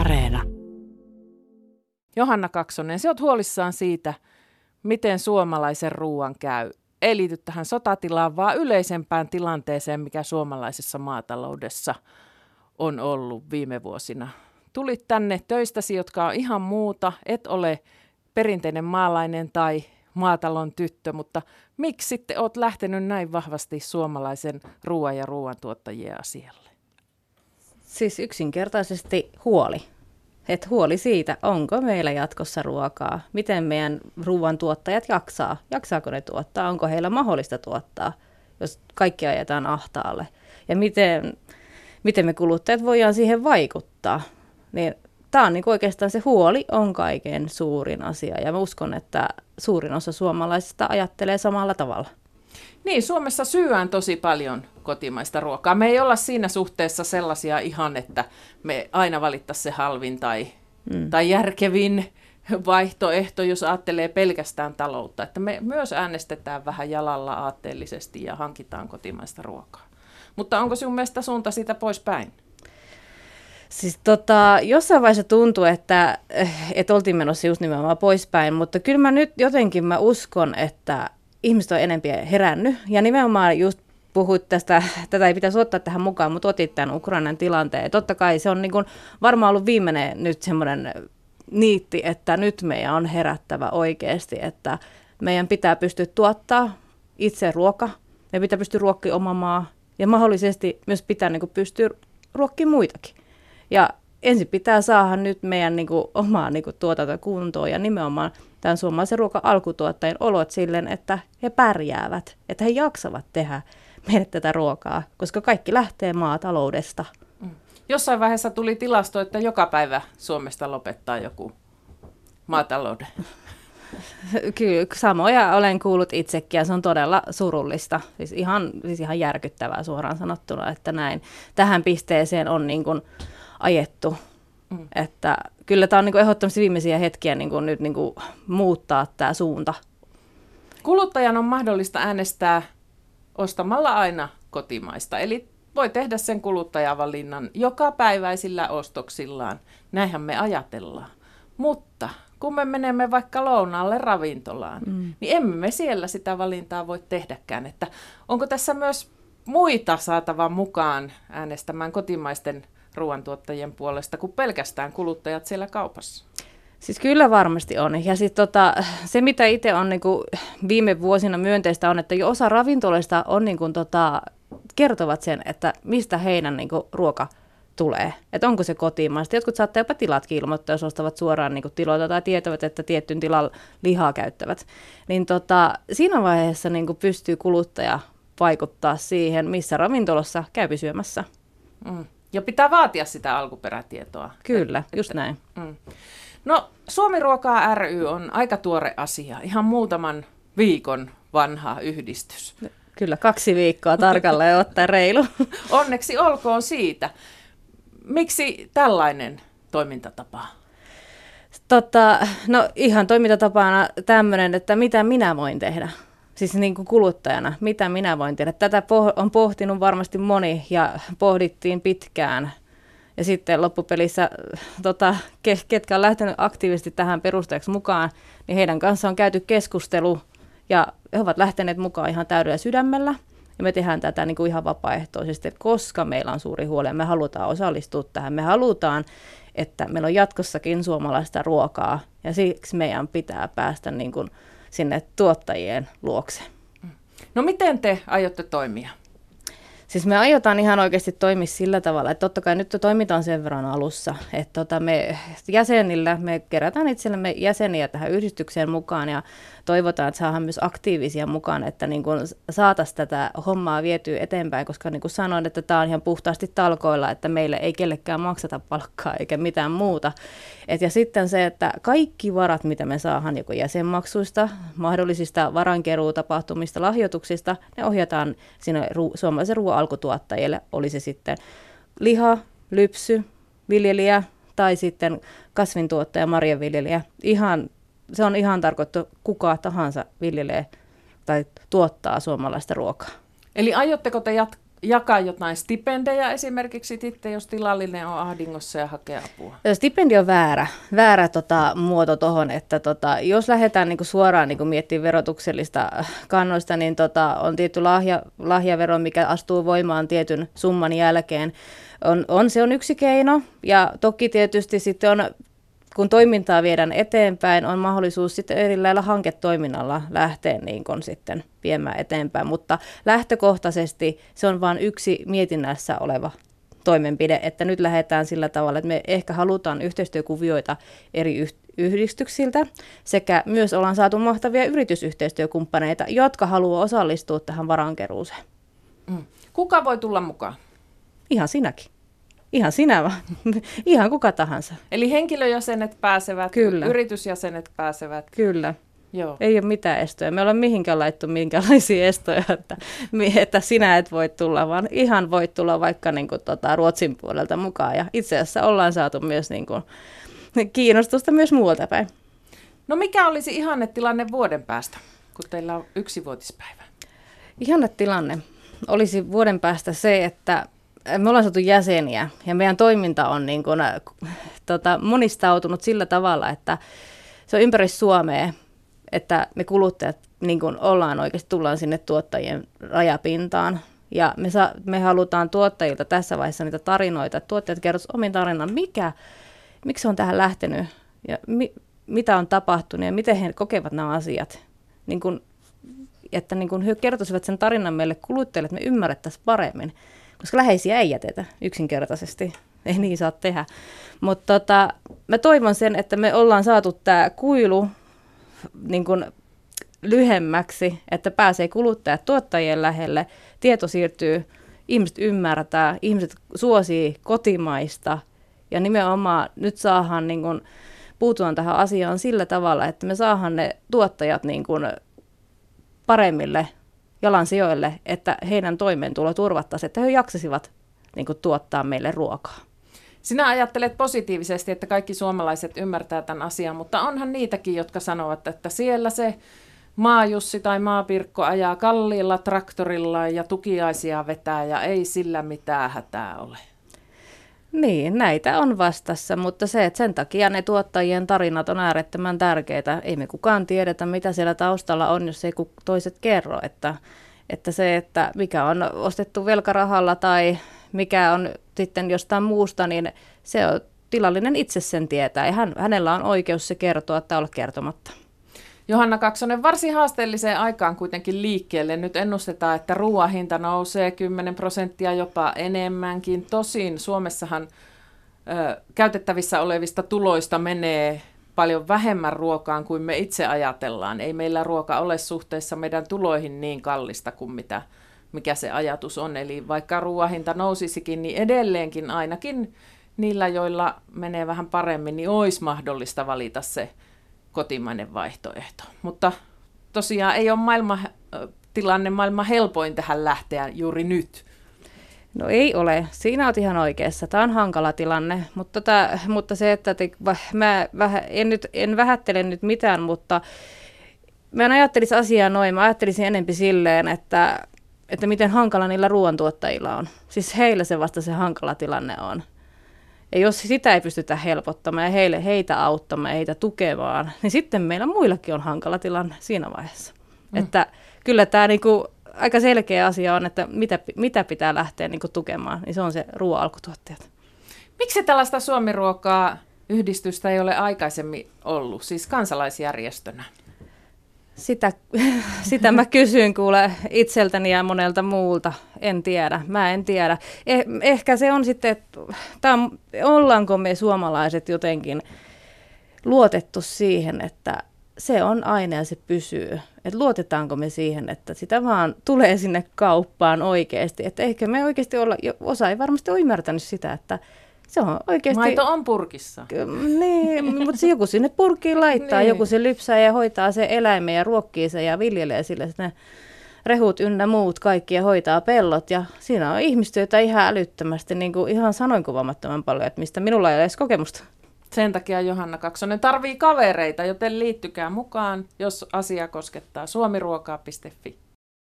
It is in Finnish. Areena. Johanna Kaksonen, sinä olet huolissaan siitä, miten suomalaisen ruuan käy. Ei liity tähän sotatilaan, vaan yleisempään tilanteeseen, mikä suomalaisessa maataloudessa on ollut viime vuosina. Tulit tänne töistäsi, jotka on ihan muuta, et ole perinteinen maalainen tai maatalon tyttö, mutta miksi sitten olet lähtenyt näin vahvasti suomalaisen ruoan ja ruoantuottajien asialle? Siis yksinkertaisesti huoli. Et huoli siitä, onko meillä jatkossa ruokaa, miten meidän ruoantuottajat jaksaa, jaksaako ne tuottaa, onko heillä mahdollista tuottaa, jos kaikki ajetaan ahtaalle. Ja miten me kuluttajat voidaan siihen vaikuttaa. Niin tämä on niin oikeastaan se huoli on kaiken suurin asia ja mä uskon, että suurin osa suomalaisista ajattelee samalla tavalla. Niin, Suomessa syödään tosi paljon kotimaista ruokaa. Me ei olla siinä suhteessa sellaisia ihan, että me aina valittaisiin se halvin tai järkevin vaihtoehto, jos ajattelee pelkästään taloutta. Että me myös äänestetään vähän jalalla aatteellisesti ja hankitaan kotimaista ruokaa. Mutta onko sinun mielestä suunta siitä poispäin? Siis jossain vaiheessa tuntui, että oltiin menossa just nimenomaan poispäin, mutta kyllä mä nyt jotenkin mä uskon, että ihmiset on enemmän herännyt ja nimenomaan just puhuit tästä, tätä ei pitäisi ottaa tähän mukaan, mutta otit tämän Ukrainan tilanteen. Totta kai se on niin kuin varmaan ollut viimeinen nyt semmoinen niitti, että nyt meidän on herättävä oikeasti, että meidän pitää pystyä tuottaa itse ruoka, meidän pitää pystyä ruokkimaan oma maa ja mahdollisesti myös pitää niin kuin pystyä ruokkimaan muitakin. Ja ensin pitää saada nyt meidän niin kuin omaa niin kuin tuotantokuntoon ja nimenomaan tämän suomalaisen ruoka-alkutuottajien olot silleen, että he pärjäävät, että he jaksavat tehdä meille tätä ruokaa, koska kaikki lähtee maataloudesta. Jossain vaiheessa tuli tilasto, että joka päivä Suomesta lopettaa joku maatalouden. Kyllä, samoja olen kuullut itsekin ja se on todella surullista, siis ihan järkyttävää suoraan sanottuna, että näin tähän pisteeseen on niin kuin ajettu. Että kyllä tämä on niin ehdottomasti viimeisiä hetkiä niin nyt niin muuttaa tämä suunta. Kuluttajan on mahdollista äänestää ostamalla aina kotimaista. Eli voi tehdä sen kuluttajavalinnan jokapäiväisillä ostoksillaan. Näinhän me ajatellaan. Mutta kun me menemme vaikka lounaalle ravintolaan, niin emme me siellä sitä valintaa voi tehdäkään. Että onko tässä myös muita saatava mukaan äänestämään kotimaisten ruoantuottajien puolesta kuin pelkästään kuluttajat siellä kaupassa? Siis kyllä varmasti on. Ja sitten se, mitä itse on niinku viime vuosina myönteistä on, että jo osa ravintoloista on niinku kertovat sen, että mistä heidän niinku ruoka tulee. Että onko se kotimaista. Jotkut saattaa jopa tilatkin ilmoittaa, jos ostavat suoraan niinku tiloilta tai tietävät, että tiettyyn tilan lihaa käyttävät. Niin siinä vaiheessa niinku pystyy kuluttaja vaikuttaa siihen, missä ravintolassa käypi syömässä. Ja pitää vaatia sitä alkuperätietoa. Kyllä, just näin. No, Suomiruokaa ry on aika tuore asia, ihan muutaman viikon vanha yhdistys. Kyllä, 2 viikkoa tarkalleen ottaen reilu. Onneksi olkoon siitä. Miksi tällainen toimintatapa? No ihan toimintatapana tämmöinen, että mitä minä voin tehdä. Siis niin kuin kuluttajana, mitä minä voin tehdä. Tätä on pohtinut varmasti moni ja pohdittiin pitkään. Ja sitten loppupelissä, ketkä on lähtenyt aktiivisesti tähän perustajaksi mukaan, niin heidän kanssaan on käyty keskustelu. Ja he ovat lähteneet mukaan ihan täydellä sydämellä. Ja me tehdään tätä niin kuin ihan vapaaehtoisesti, koska meillä on suuri huoli ja me halutaan osallistua tähän. Me halutaan, että meillä on jatkossakin suomalaista ruokaa ja siksi meidän pitää päästä niin kuin sinne tuottajien luokse. No miten te aiotte toimia? Siis me aiotaan ihan oikeasti toimia sillä tavalla, että totta kai nyt toimitaan sen verran alussa, että me jäsenillä, me kerätään itsellemme jäseniä tähän yhdistykseen mukaan ja toivotaan, että saadaan myös aktiivisia mukaan, että niin kun saataisiin tätä hommaa vietyä eteenpäin, koska niin kuin sanoin, että tämä on ihan puhtaasti talkoilla, että meille ei kellekään maksata palkkaa eikä mitään muuta. Ja sitten se, että kaikki varat, mitä me saadaan joko jäsenmaksuista, mahdollisista varankeruutapahtumista, lahjoituksista, ne ohjataan sinne suomalaisen ruoan alkutuottajille, oli se sitten liha, lypsy, viljelijä tai sitten kasvintuottaja, marjanviljelijä. Se on ihan tarkoittu, kuka tahansa viljelee tai tuottaa suomalaista ruokaa. Eli aiotteko te jakaa jotain stipendejä esimerkiksi sitten, jos tilallinen on ahdingossa ja hakee apua? Stipendi on väärä muoto tuohon, että jos lähdetään niinku suoraan niinku miettimään verotuksellista kannoista, niin on tietty lahjavero, mikä astuu voimaan tietyn summan jälkeen. Se on yksi keino, ja toki tietysti sitten on, kun toimintaa viedään eteenpäin, on mahdollisuus sitten erilailla hanketoiminnalla lähteä niin kun sitten viemään eteenpäin, mutta lähtökohtaisesti se on vain yksi mietinnässä oleva toimenpide, että nyt lähdetään sillä tavalla, että me ehkä halutaan yhteistyökuvioita eri yhdistyksiltä, sekä myös ollaan saatu mahtavia yritysyhteistyökumppaneita, jotka haluaa osallistua tähän varankeruuseen. Kuka voi tulla mukaan? Ihan sinäkin. Ihan sinä vaan. Ihan kuka tahansa. Eli henkilöjäsenet pääsevät, kyllä. Yritysjäsenet pääsevät. Kyllä. Joo. Ei ole mitään estoja. Me ollaan mihinkään laittu minkälaisia estoja, että sinä et voi tulla, vaan ihan voit tulla vaikka niin kuin, Ruotsin puolelta mukaan. Ja itse asiassa ollaan saatu myös niin kuin, kiinnostusta myös muualta päin. No mikä olisi ihannetilanne vuoden päästä, kun teillä on yksivuotispäivä? Ihannetilanne olisi vuoden päästä se, että me ollaan saatu jäseniä ja meidän toiminta on niin kuin, monistautunut sillä tavalla, että se on ympäri Suomea, että me kuluttajat niin kuin ollaan oikeasti, tullaan sinne tuottajien rajapintaan. Ja me halutaan tuottajilta tässä vaiheessa niitä tarinoita, että tuottajat kertovat omin tarinan, miksi on tähän lähtenyt ja mitä on tapahtunut ja miten he kokevat nämä asiat. Niin kuin, että niin kuin he kertoisivat sen tarinan meille kuluttajille, että me ymmärrettäisiin paremmin. Koska läheisiä ei jätetä yksinkertaisesti, ei niin saa tehdä. Mutta mä toivon sen, että me ollaan saatu tämä kuilu niin kun lyhemmäksi, että pääsee kuluttajat tuottajien lähelle, tieto siirtyy, ihmiset ymmärtää, ihmiset suosii kotimaista ja nimenomaan nyt saadaan niin kun puutua tähän asiaan sillä tavalla, että me saadaan ne tuottajat niin kun paremmille jalansijoille, että heidän toimeentulo turvattaisiin, että he jaksisivat niin kuin, tuottaa meille ruokaa. Sinä ajattelet positiivisesti, että kaikki suomalaiset ymmärtää tämän asian, mutta onhan niitäkin, jotka sanovat, että siellä se maajussi tai maapirkko ajaa kalliilla traktorilla ja tukiaisia vetää ja ei sillä mitään hätää ole. Niin, näitä on vastassa, mutta se, että sen takia ne tuottajien tarinat on äärettömän tärkeitä. Ei me kukaan tiedetä, mitä siellä taustalla on, jos ei toiset kerro. Että se, että mikä on ostettu velkarahalla tai mikä on sitten jostain muusta, niin se on, tilallinen itse sen tietää. Ja hänellä on oikeus se kertoa tai olla kertomatta. Johanna Kaksonen, varsin haasteelliseen aikaan kuitenkin liikkeelle. Nyt ennustetaan, että ruoan hinta nousee 10% jopa enemmänkin. Tosin Suomessahan käytettävissä olevista tuloista menee paljon vähemmän ruokaan kuin me itse ajatellaan. Ei meillä ruoka ole suhteessa meidän tuloihin niin kallista kuin mikä se ajatus on. Eli vaikka ruoan hinta nousisikin, niin edelleenkin ainakin niillä, joilla menee vähän paremmin, niin olisi mahdollista valita se kotimainen vaihtoehto. Mutta tosiaan ei ole maailman helpoin tähän lähteä juuri nyt. No ei ole. Siinä olet ihan oikeassa. Tämä on hankala tilanne. Mutta se, että en vähättele nyt mitään, mutta mä en ajattelisi asiaa noin. Mä ajattelisin enempi silleen, että miten hankala niillä ruoantuottajilla on. Siis heillä se vasta se hankala tilanne on. Ja jos sitä ei pystytä helpottamaan ja heitä auttamaan ja heitä tukemaan, niin sitten meillä muillakin on hankala tilanne siinä vaiheessa. Että kyllä tämä niinku aika selkeä asia on, että mitä pitää lähteä niinku tukemaan, niin se on se ruoan alkutuottajat. Miksi tällaista Suomiruokaa yhdistystä ei ole aikaisemmin ollut, siis kansalaisjärjestönä? Sitä mä kysyn kuule itseltäni ja monelta muulta. En tiedä. Mä en tiedä. Ehkä se on sitten, että ollaanko me suomalaiset jotenkin luotettu siihen, että se on aina ja se pysyy. Et luotetaanko me siihen, että sitä vaan tulee sinne kauppaan oikeasti. Et ehkä me oikeasti osa ei varmasti ole ymmärtänyt sitä, että se on oikeasti. Maito on purkissa. Niin, mutta joku sinne purkiin laittaa, niin. Joku se lypsää ja hoitaa sen eläimen ja ruokkii sen ja viljelee sille ne rehut ynnä muut kaikki ja hoitaa pellot. Ja siinä on ihmistyötä ihan älyttömästi, niin kuin ihan sanoinkuvaamattoman paljon, että mistä minulla ei ole edes kokemusta. Sen takia Johanna Kaksonen tarvii kavereita, joten liittykää mukaan, jos asia koskettaa suomiruokaa.fi.